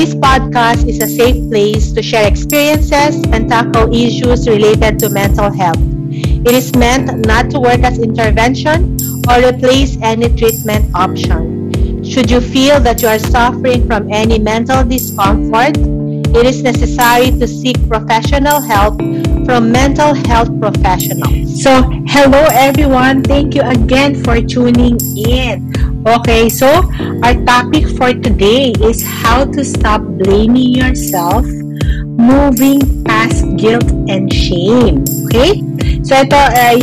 Today's podcast is a safe place to share experiences and tackle issues related to mental health. It is meant not to work as intervention or replace any treatment option. Should you feel that you are suffering from any mental discomfort, it is necessary to seek professional help from mental health professionals. So, hello everyone. Thank you again for tuning in. Okay, so our topic for today is how to stop blaming yourself, moving past guilt and shame. Okay? So ito ay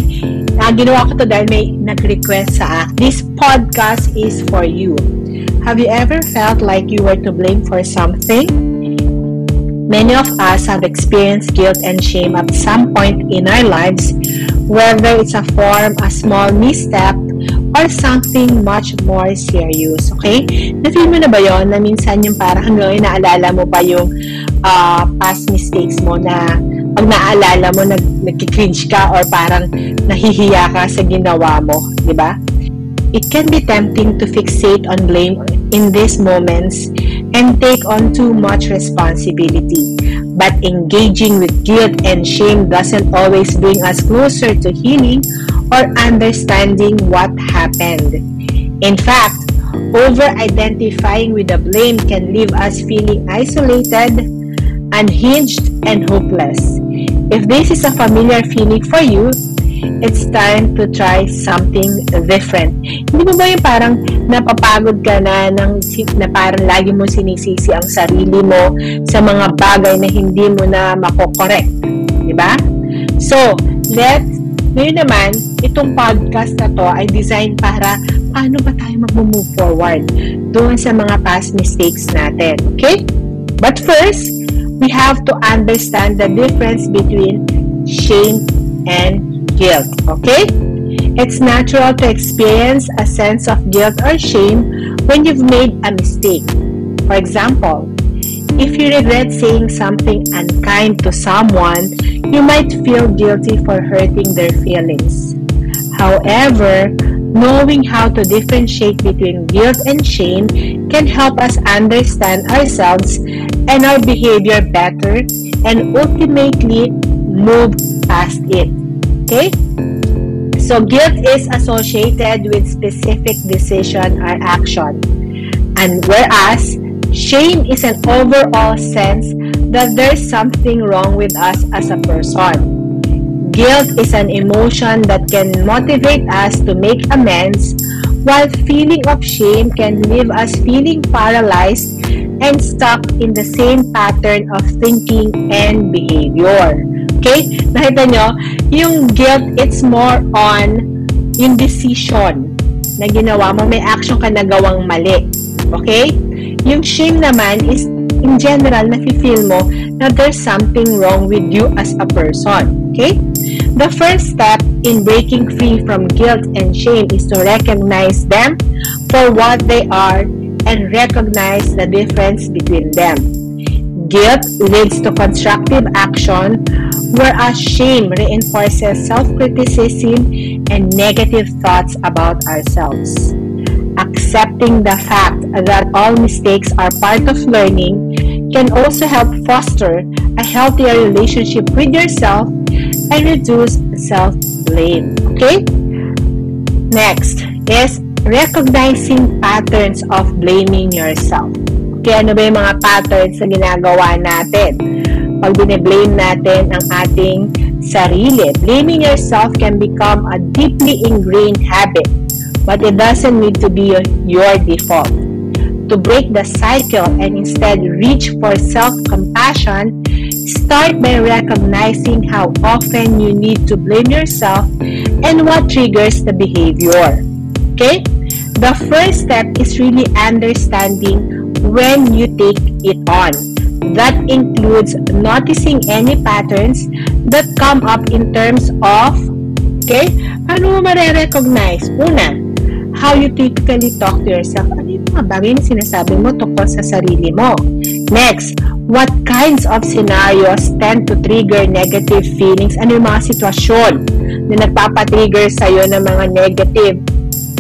ginawa ko to dahil may nag-request sa akin. This podcast is for you. Have you ever felt like you were to blame for something? Many of us have experienced guilt and shame at some point in our lives, whether it's a small misstep, or something much more serious, okay? Na-feel mo na ba yun? Na minsan yung parang hanggang naalala mo pa yung past mistakes mo na pag naalala mo, nag-cringe ka or parang nahihiya ka sa ginawa mo, di ba? It can be tempting to fixate on blame in these moments and take on too much responsibility. But engaging with guilt and shame doesn't always bring us closer to healing or understanding what happened. In fact, over-identifying with the blame can leave us feeling isolated, unhinged, and hopeless. If this is a familiar feeling for you, it's time to try something different. Hindi mo ba yung parang napapagod ka na, na parang lagi mo sinisisi ang sarili mo sa mga bagay na hindi mo na makokorek? Diba? So, ngayon naman, itong podcast na to ay designed para paano ba tayo mag-move forward doon sa mga past mistakes natin, okay? But first, we have to understand the difference between shame and guilt, okay? It's natural to experience a sense of guilt or shame when you've made a mistake. For example, if you regret saying something unkind to someone, you might feel guilty for hurting their feelings. However, knowing how to differentiate between guilt and shame can help us understand ourselves and our behavior better and ultimately move past it. Okay? So, guilt is associated with specific decision or action, and whereas shame is an overall sense that there's something wrong with us as a person. Guilt is an emotion that can motivate us to make amends, while feeling of shame can leave us feeling paralyzed and stuck in the same pattern of thinking and behavior. Okay? Nakita nyo, yung guilt, it's more on yung decision na ginawa mo, may action ka na gawang mali. Okay? Yung shame naman is in general, nafe-feel mo na there's something wrong with you as a person. Okay? The first step in breaking free from guilt and shame is to recognize them for what they are and recognize the difference between them. Guilt leads to constructive action, whereas shame reinforces self-criticism and negative thoughts about ourselves. Accepting the fact that all mistakes are part of learning can also help foster a healthier relationship with yourself and reduce self-blame. Okay? Next is recognizing patterns of blaming yourself. Okay, ano ba yung mga patterns na ginagawa natin? Pag bine-blame natin ang ating sarili. Blaming yourself can become a deeply ingrained habit, but it doesn't need to be your default. To break the cycle and instead reach for self-compassion, start by recognizing how often you need to blame yourself and what triggers the behavior. Okay? The first step is really understanding when you take it on. That includes noticing any patterns that come up in terms of, okay, paano mo ma-recognize? Una, how you typically talk to yourself. Ano yung mga bagay na sinasabi mo tungkol sa sarili mo? Next, what kinds of scenarios tend to trigger negative feelings? Ano yung mga sitwasyon na nagpapatrigger sa'yo ng mga negative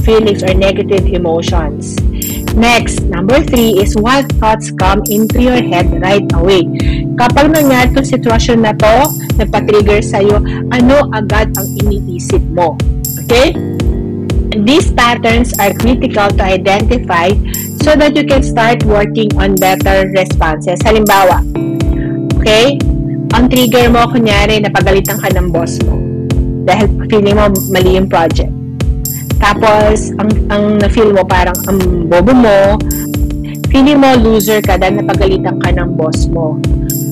feelings or negative emotions? Next, number 3 is what thoughts come into your head right away. Kapag nangyari itong sitwasyon na to, nagpa-trigger sa'yo, ano agad ang iniisip mo? Okay? These patterns are critical to identify so that you can start working on better responses. Halimbawa, okay, ang trigger mo, kunyari, napagalitan ka ng boss mo dahil feeling mo mali yung project. Tapos, ang na-feel mo parang ang bobo mo, feeling mo loser ka dahil napagalitan ka ng boss mo.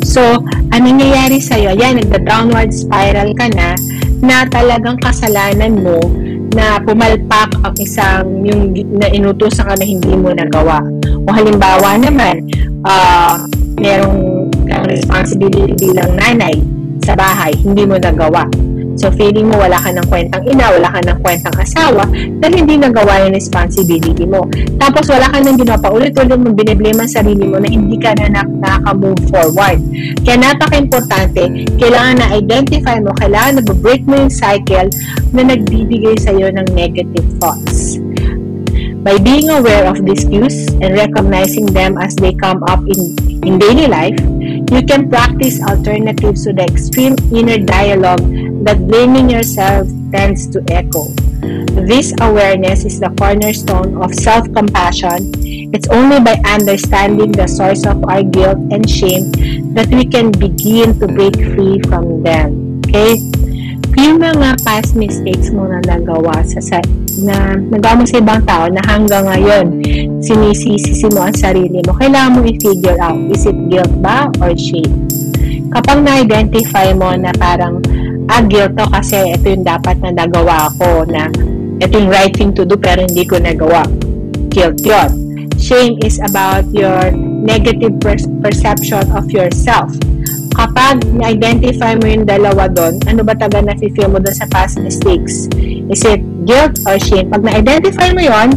So, ano nangyayari sa'yo? Yan, nagda-downward spiral ka na na talagang kasalanan mo na pumalpak ang isang yung na inutusan ka na hindi mo nagawa. O halimbawa naman, merong responsibility bilang nanay sa bahay, hindi mo nagawa. So, feeling mo wala ka ng kwentang ina, wala ka ng kwentang asawa dahil hindi nagawa yung responsibility mo. Tapos, wala ka nang ginawa pa. Ulit-ulit mo biniblame ang sarili mo na hindi ka na nakaka-move forward. Kaya napaka-importante, kailangan na identify mo, kailangan na break mo yung cycle na nagbibigay sa'yo ng negative thoughts. By being aware of these cues and recognizing them as they come up in daily life, you can practice alternatives to the extreme inner dialogue that blaming yourself tends to echo. This awareness is the cornerstone of self-compassion. It's only by understanding the source of our guilt and shame that we can begin to break free from them. Okay? Yung mga past mistakes mo na nagawa nagawa mo sa ibang tao na hanggang ngayon sinisisi mo ang sarili mo, kailangan mo i-figure out, is it guilt ba or shame? Kapag na-identify mo na parang guilt to kasi ito yung dapat na nagawa ko, na ito yung right thing to do pero hindi ko nagawa, guilt yun. Shame is about your negative perception of yourself. Kapag na-identify mo yung dalawa doon, ano ba taga na-feel mo doon sa past mistakes? Is it guilt or shame? Pag na-identify mo yon,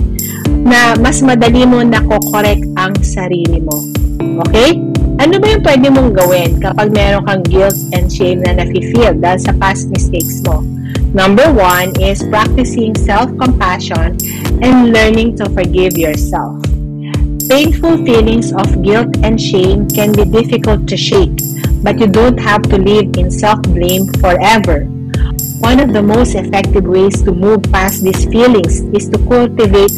na mas madali mo nako-correct ang sarili mo. Okay? Ano ba yung pwede mong gawin kapag meron kang guilt and shame na na-feel dahil sa past mistakes mo? Number 1 is practicing self-compassion and learning to forgive yourself. Painful feelings of guilt and shame can be difficult to shake, but you don't have to live in self-blame forever. One of the most effective ways to move past these feelings is to cultivate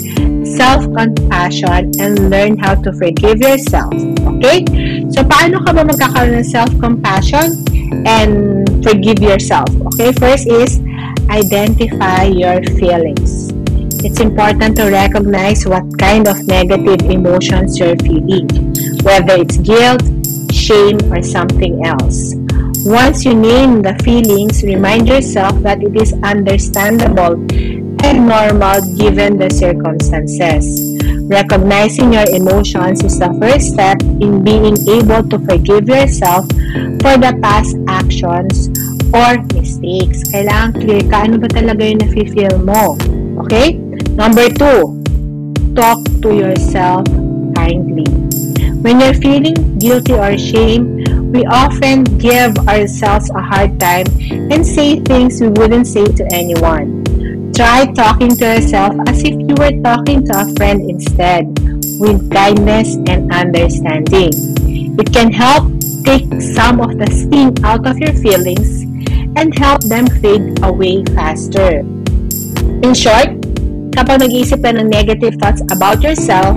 self-compassion and learn how to forgive yourself. Okay? So, paano ka ba magkakaroon ng self-compassion and forgive yourself? Okay? First is, identify your feelings. It's important to recognize what kind of negative emotions you're feeling, whether it's guilt, shame, or something else. Once you name the feelings, remind yourself that it is understandable and normal given the circumstances. Recognizing your emotions is the first step in being able to forgive yourself for the past actions or mistakes. Kailangan clear ka, ano ba talaga yung nafe-feel mo? Okay? Number 2, talk to yourself kindly. When you're feeling guilty or shame, we often give ourselves a hard time and say things we wouldn't say to anyone. Try talking to yourself as if you were talking to a friend instead, with kindness and understanding. It can help take some of the sting out of your feelings and help them fade away faster. In short, kapag nag-iisip ka ng negative thoughts about yourself,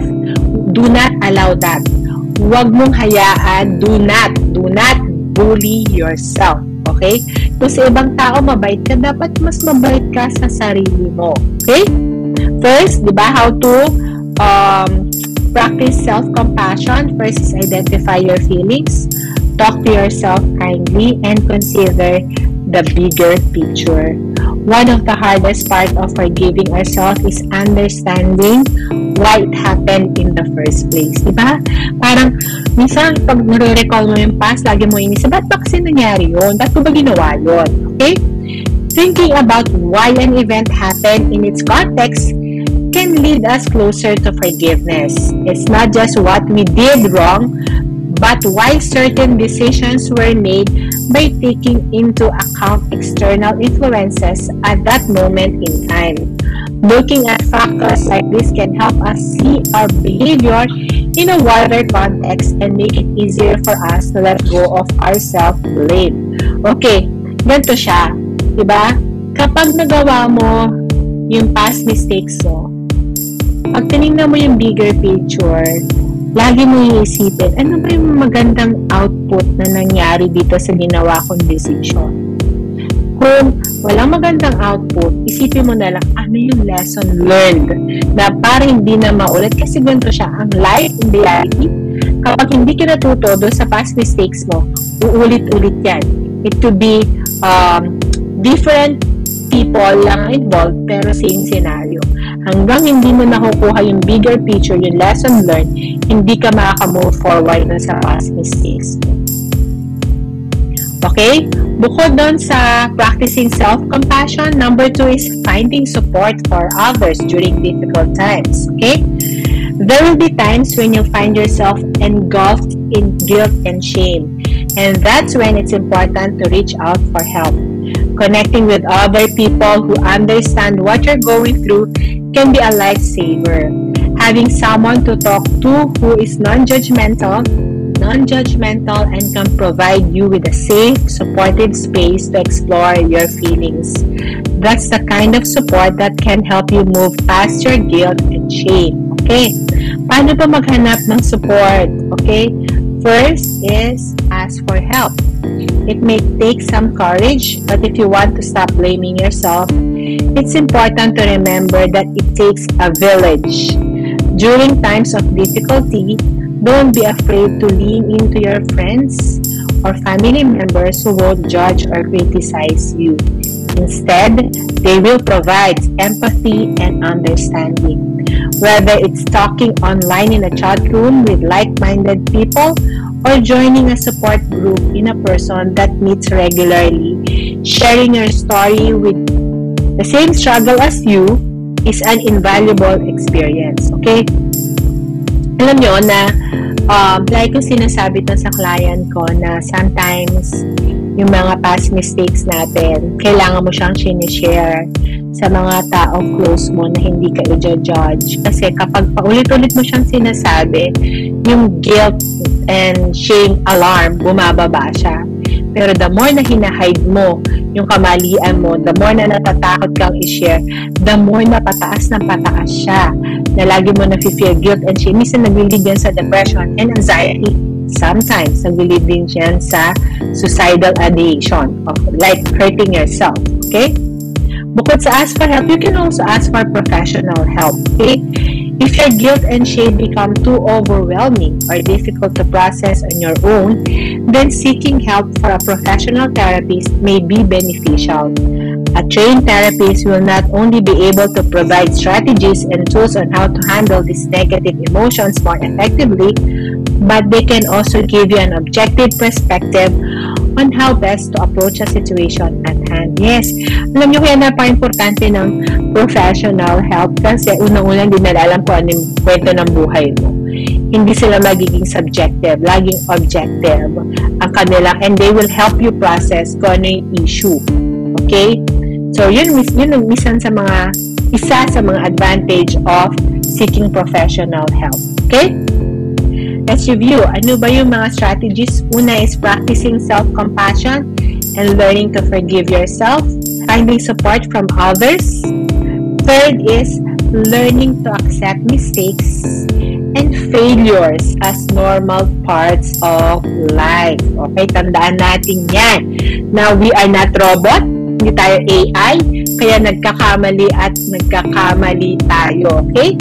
do not allow that. Huwag mong hayaan, do not bully yourself, okay? Kung sa ibang tao mabait ka, dapat mas mabait ka sa sarili mo, okay? First, di ba, how to practice self-compassion? First is identify your feelings, talk to yourself kindly, and consider the bigger picture. One of the hardest part of forgiving ourselves is understanding why it happened in the first place. Diba? Parang, minsan, pag nare-recall mo yung past, lagi mo inisip, ba't ba kasi nangyari yun? Ba't ko ba ginawa yun? Okay? Thinking about why an event happened in its context can lead us closer to forgiveness. It's not just what we did wrong, but why certain decisions were made by taking into account external influences at that moment in time. Looking at factors like this can help us see our behavior in a wider context and make it easier for us to let go of our self-blame. Okay, ganito siya. Diba? Kapag nagawa mo yung past mistakes mo, pag tinignan mo yung bigger picture, lagi mo iisipin, ano ba yung magandang output na nangyari dito sa ginawa kong decision? Kung walang magandang output, isipin mo na lang, ano yung lesson learned na para hindi na maulit, kasi ganito siya, ang life in reality, kapag hindi ka natuto doon sa past mistakes mo, uulit-ulit yan. It could be different people lang involved, pero same scenario. Hanggang hindi mo nakukuha yung bigger picture, yung lesson learned, hindi ka makaka-move forward na sa past mistakes. Okay? Bukod doon sa practicing self-compassion, number 2 is finding support for others during difficult times. Okay? There will be times when you'll find yourself engulfed in guilt and shame. And that's when it's important to reach out for help. Connecting with other people who understand what you're going through can be a lifesaver. Having someone to talk to who is non-judgmental and can provide you with a safe, supportive space to explore your feelings. That's the kind of support that can help you move past your guilt and shame. Okay? Paano pa maghanap ng support? Okay? First is ask for help. It may take some courage, but if you want to stop blaming yourself, it's important to remember that it takes a village. During times of difficulty, don't be afraid to lean into your friends or family members who won't judge or criticize you. Instead, they will provide empathy and understanding. Whether it's talking online in a chat room with like-minded people or joining a support group in a person that meets regularly, sharing your story with the same struggle as you is an invaluable experience. Okay? Alam nyo na, like yung sinasabi to sa client ko na sometimes yung mga past mistakes natin, kailangan mo siyang sinishare sa mga taong close mo na hindi ka i-judge. Kasi kapag paulit-ulit mo siyang sinasabi, yung guilt and shame alarm, bumababa siya. Pero the more na hinahide mo yung kamalian mo, the more na natatakot kang i-share, the more na pataas ng pataas siya. Na lagi mo na-feel guilt and shame. Minsan nag-lead yan sa depression and anxiety. Sometimes, nag-lead din yan sa suicidal ideation, like hurting yourself, okay? Bukod sa ask for help, you can also ask for professional help, okay? If your guilt and shame become too overwhelming or difficult to process on your own, then seeking help for a professional therapist may be beneficial. A trained therapist will not only be able to provide strategies and tools on how to handle these negative emotions more effectively, but they can also give you an objective perspective on how best to approach a situation at hand. Yes, alam nyo kaya napaka-importante ng professional help kasi unang-una din nalalam ko ano yung kwento ng buhay mo. Hindi sila magiging subjective, laging objective ang kanila, and they will help you process kung ano yung issue. Okay? So, yun isa sa mga advantage of seeking professional help. Okay? Let's review. Ano ba yung mga strategies? Una is practicing self-compassion and learning to forgive yourself. Finding support from others. Third is learning to accept mistakes and failures as normal parts of life. Okay, tandaan natin yan. Now, we are not robot. Hindi tayo AI. Kaya nagkakamali tayo. Okay?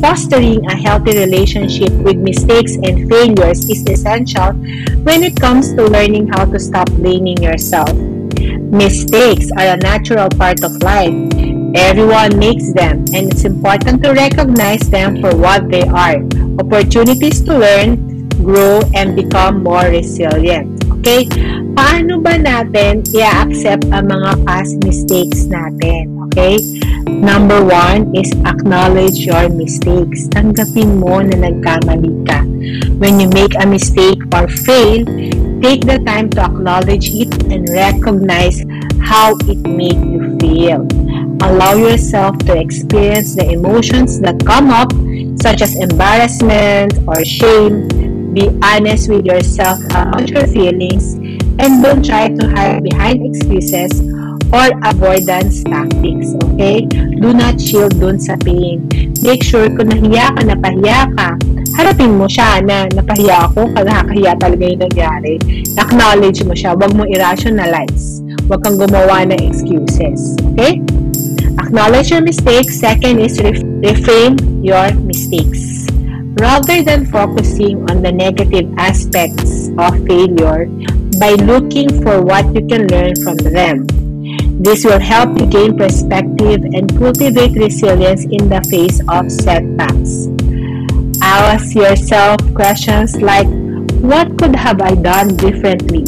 Fostering a healthy relationship with mistakes and failures is essential when it comes to learning how to stop blaming yourself. Mistakes are a natural part of life. Everyone makes them, and it's important to recognize them for what they are. Opportunities to learn, grow, and become more resilient. Okay? Paano ba natin i-accept ang mga past mistakes natin? Okay? Number 1 is acknowledge your mistakes. Tanggapin mo na nagkamali ka. When you make a mistake or fail, Take the time to acknowledge it and recognize how it made you feel. Allow yourself to experience the emotions that come up, such as embarrassment or shame. Be honest with yourself about your feelings and don't try to hide behind excuses or avoidance tactics, okay? Do not shield dun sa pain. Make sure kung nahiya ka, napahiya ka, harapin mo siya na napahiya ako, nakakahiya talaga yung nangyari. Acknowledge mo siya. Huwag mo irrationalize. Huwag kang gumawa ng excuses, okay? Acknowledge your mistakes. Second is reframe your mistakes. Rather than focusing on the negative aspects of failure, by looking for what you can learn from them. This will help you gain perspective and cultivate resilience in the face of setbacks. Ask yourself questions like, what could have I done differently?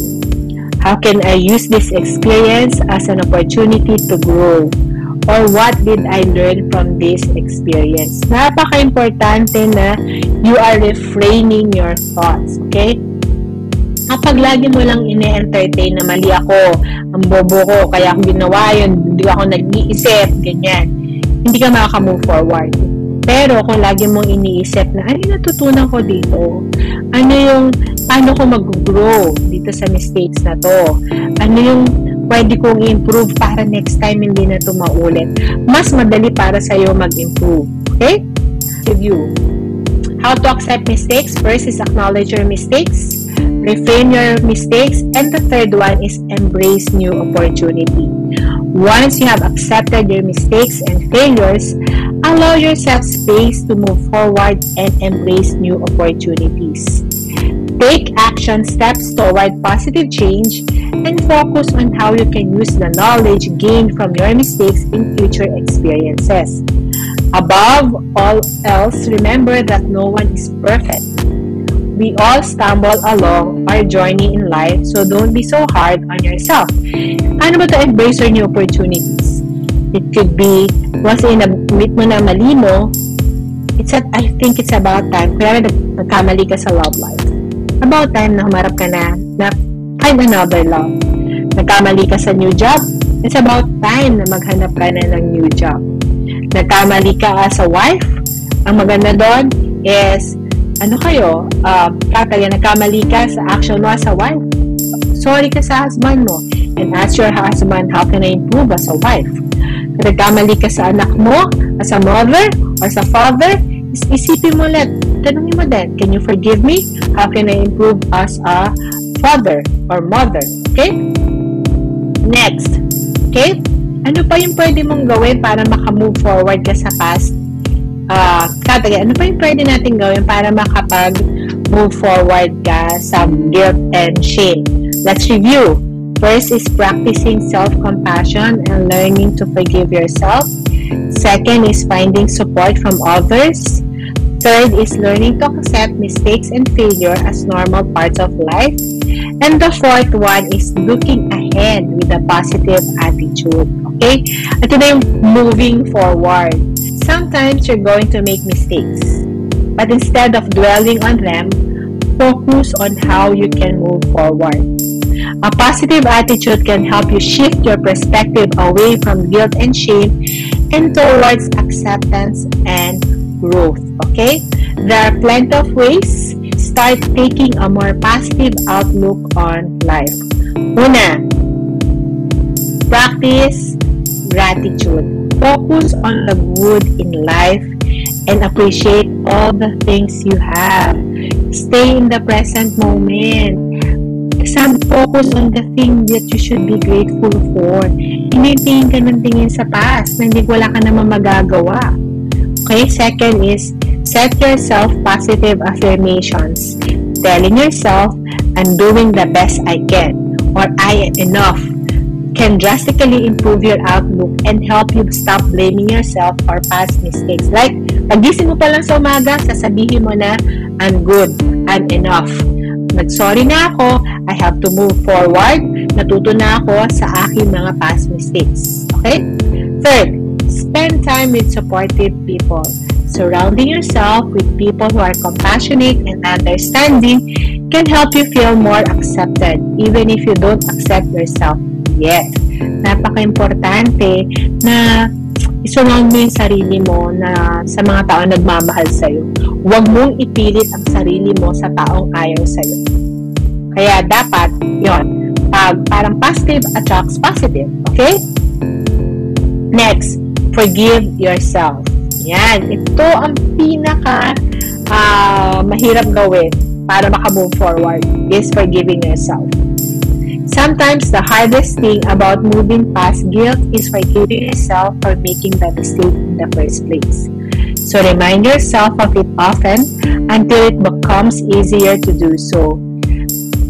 How can I use this experience as an opportunity to grow? Or what did I learn from this experience? Napaka-importante na you are reframing your thoughts, okay? Kapag lagi mo lang ine-entertain na mali ako, ang bobo ko, kaya ako ginawa yun, hindi ako nag-iisip, ganyan, hindi ka makaka-move forward. Pero kung lagi mong iniisip na, ano yung natutunan ko dito? Ano yung, paano ko mag-grow dito sa mistakes na to? Ano yung pwede kong improve para next time hindi na ito maulit. Mas madali para sa'yo mag-improve. Okay? Review. How to accept mistakes. First is acknowledge your mistakes. Reframe your mistakes. And the third one is embrace new opportunity. Once you have accepted your mistakes and failures, allow yourself space to move forward and embrace new opportunities. Take action steps toward positive change and focus on how you can use the knowledge gained from your mistakes in future experiences. Above all else, remember that no one is perfect. We all stumble along our journey in life, so don't be so hard on yourself. Ano ba to embrace your new opportunities? It could be, once in-admit mo na mali mo, I think it's about time. Kaya nagkamali ka sa love life. About time na humarap ka na find another love. Nagkamali ka sa new job, it's about time na maghanap ka na ng new job. Nagkamali ka as a wife, ang maganda doon is, nagkamali ka sa action mo as a wife. Sorry ka sa husband mo. And ask your husband, how can I improve as a wife? Nagkamali ka sa anak mo, as a mother, or sa father, isipin mo ulit. Tanungin mo din, can you forgive me? How can I improve as a father or mother? Okay? Next. Okay? Ano pa yung pwede mong gawin para makamove forward ka sa past? Ano pa yung pwede natin gawin para makapag-move forward ka sa guilt and shame? Let's review. First is practicing self-compassion and learning to forgive yourself. Second is finding support from others. Third is learning to accept mistakes and failure as normal parts of life. And the fourth one is looking ahead with a positive attitude. Okay? At today, moving forward. Sometimes you're going to make mistakes. But instead of dwelling on them, focus on how you can move forward. A positive attitude can help you shift your perspective away from guilt and shame and towards acceptance and growth, okay? There are plenty of ways. Start taking a more positive outlook on life. Una, practice gratitude. Focus on the good in life and appreciate all the things you have. Stay in the present moment. Focus on the thing that you should be grateful for. Initingin ka ng tingin sa past na hindi wala ka naman magagawa. Okay, second is set yourself positive affirmations, telling yourself, I'm doing the best I can, or I am enough, can drastically improve your outlook and help you stop blaming yourself for past mistakes. Like, pagising mo pa lang sa umaga, sasabihin mo na, I'm good, I'm enough. Nag-sorry na ako, I have to move forward, natuto na ako sa aking mga past mistakes. Okay? Third, spend time with supportive people. Surrounding yourself with people who are compassionate and understanding can help you feel more accepted even if you don't accept yourself yet. Napaka-importante na isunod mo yung sarili mo na sa mga taong nagmamahal sa'yo. Huwag mong ipilit ang sarili mo sa taong ayaw sa'yo. Kaya dapat, yun, parang positive attracts positive. Okay? Next, forgive yourself. Yan. Ito ang pinaka mahirap gawin para makamove forward is forgiving yourself. Sometimes the hardest thing about moving past guilt is forgiving yourself for making the mistake in the first place. So remind yourself of it often until it becomes easier to do so.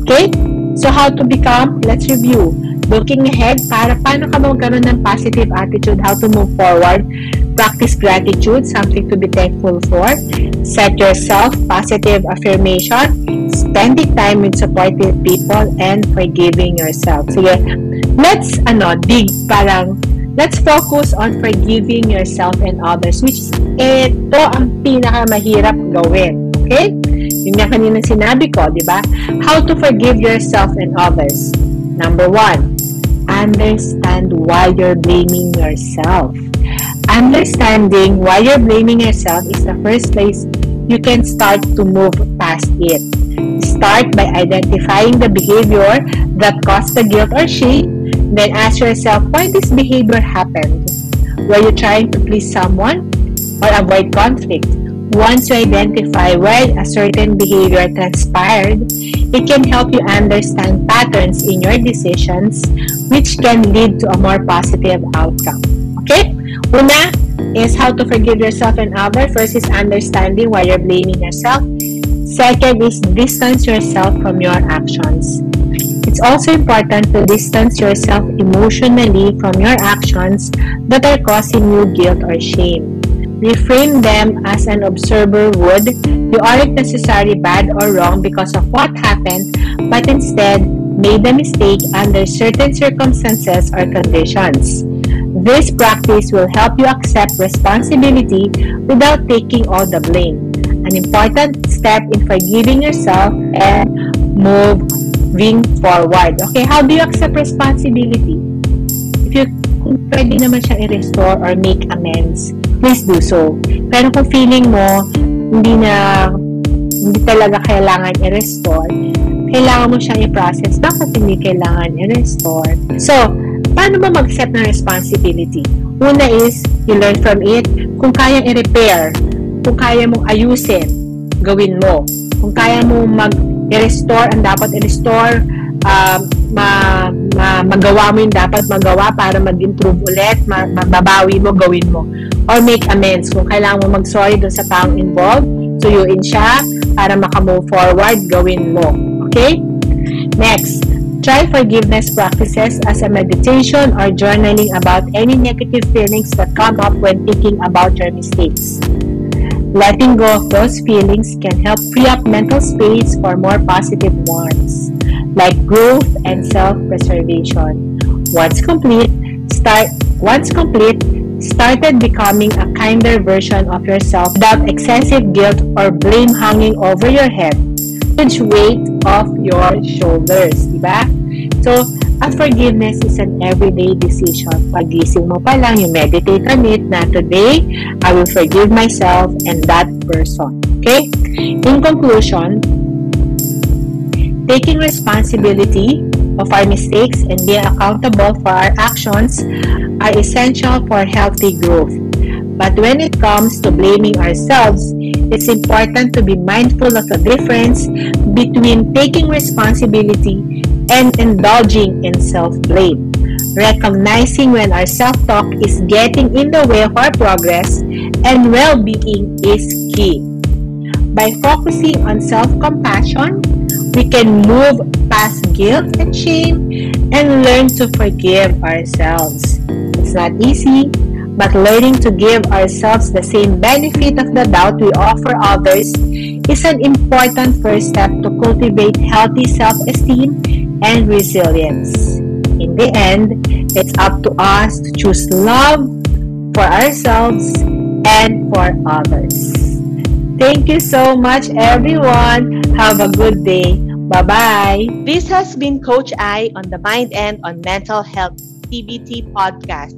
Okay? So how to become? Let's review. Looking ahead, paano ka magkaroon ng positive attitude, how to move forward, practice gratitude, something to be thankful for, set yourself positive affirmation, spending time with supportive people, and forgiving yourself. Sige, let's focus on forgiving yourself and others, which is ito ang pinakamahirap gawin. Okay? Yun nga kanina sinabi ko, di ba? How to forgive yourself and others. Number one, understand why you're blaming yourself. Understanding why you're blaming yourself is the first place you can start to move past it. Start by identifying the behavior that caused the guilt or shame. Then ask yourself why this behavior happened. Were you trying to please someone or avoid conflict? Once you identify why a certain behavior transpired, it can help you understand patterns in your decisions which can lead to a more positive outcome. Okay? Una is how to forgive yourself and others. First is understanding why you're blaming yourself. Second is distance yourself from your actions. It's also important to distance yourself emotionally from your actions that are causing you guilt or shame. Reframe them as an observer would. You aren't necessarily bad or wrong because of what happened, but instead made a mistake under certain circumstances or conditions. This practice will help you accept responsibility without taking all the blame. An important step in forgiving yourself and moving forward. Okay, how do you accept responsibility? If you pwede naman siyang i-restore or make amends, please do so. Pero kung feeling mo hindi talaga kailangan i-restore, kailangan mo siyang i-process, bakit hindi kailangan i-restore? So, paano ba mag-accept ng responsibility? Una is, you learn from it. Kung kayang i-repair, kung kaya mong ayusin, gawin mo. Kung kaya mong mag-restore, ang dapat i-restore, magawa mo yung dapat magawa para mag-improve ulit, mababawi mo, gawin mo. Or make amends. Kung kailangan mo mag-sorry doon sa taong involved, suyuin siya para makamove forward, gawin mo. Okay? Next, try forgiveness practices as a meditation or journaling about any negative feelings that come up when thinking about your mistakes. Letting go of those feelings can help free up mental space for more positive ones, like growth and self-preservation. Once complete, started becoming a kinder version of yourself without excessive guilt or blame hanging over your head. Huge weight off your shoulders, diba? So, forgiveness is an everyday decision. Pagising mo pa lang, you meditate on it na today, I will forgive myself and that person. Okay? In conclusion, taking responsibility of our mistakes and being accountable for our actions are essential for healthy growth. But when it comes to blaming ourselves, it's important to be mindful of the difference between taking responsibility and indulging in self-blame. Recognizing when our self-talk is getting in the way of our progress and well-being is key. By focusing on self-compassion, we can move past guilt and shame and learn to forgive ourselves. It's not easy, but learning to give ourselves the same benefit of the doubt we offer others is an important first step to cultivate healthy self-esteem and resilience. In the end, it's up to us to choose love for ourselves and for others. Thank you so much, everyone. Have a good day. Bye-bye! This has been Coach Ai on the Mind and on Mental Health CBT Podcast.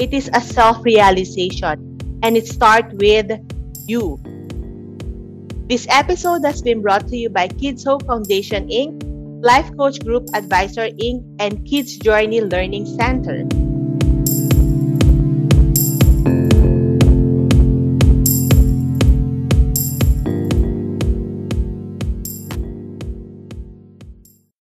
It is a self-realization, and it starts with you. This episode has been brought to you by Kids Hope Foundation Inc., Life Coach Group Advisor Inc., and Kids Journey Learning Center.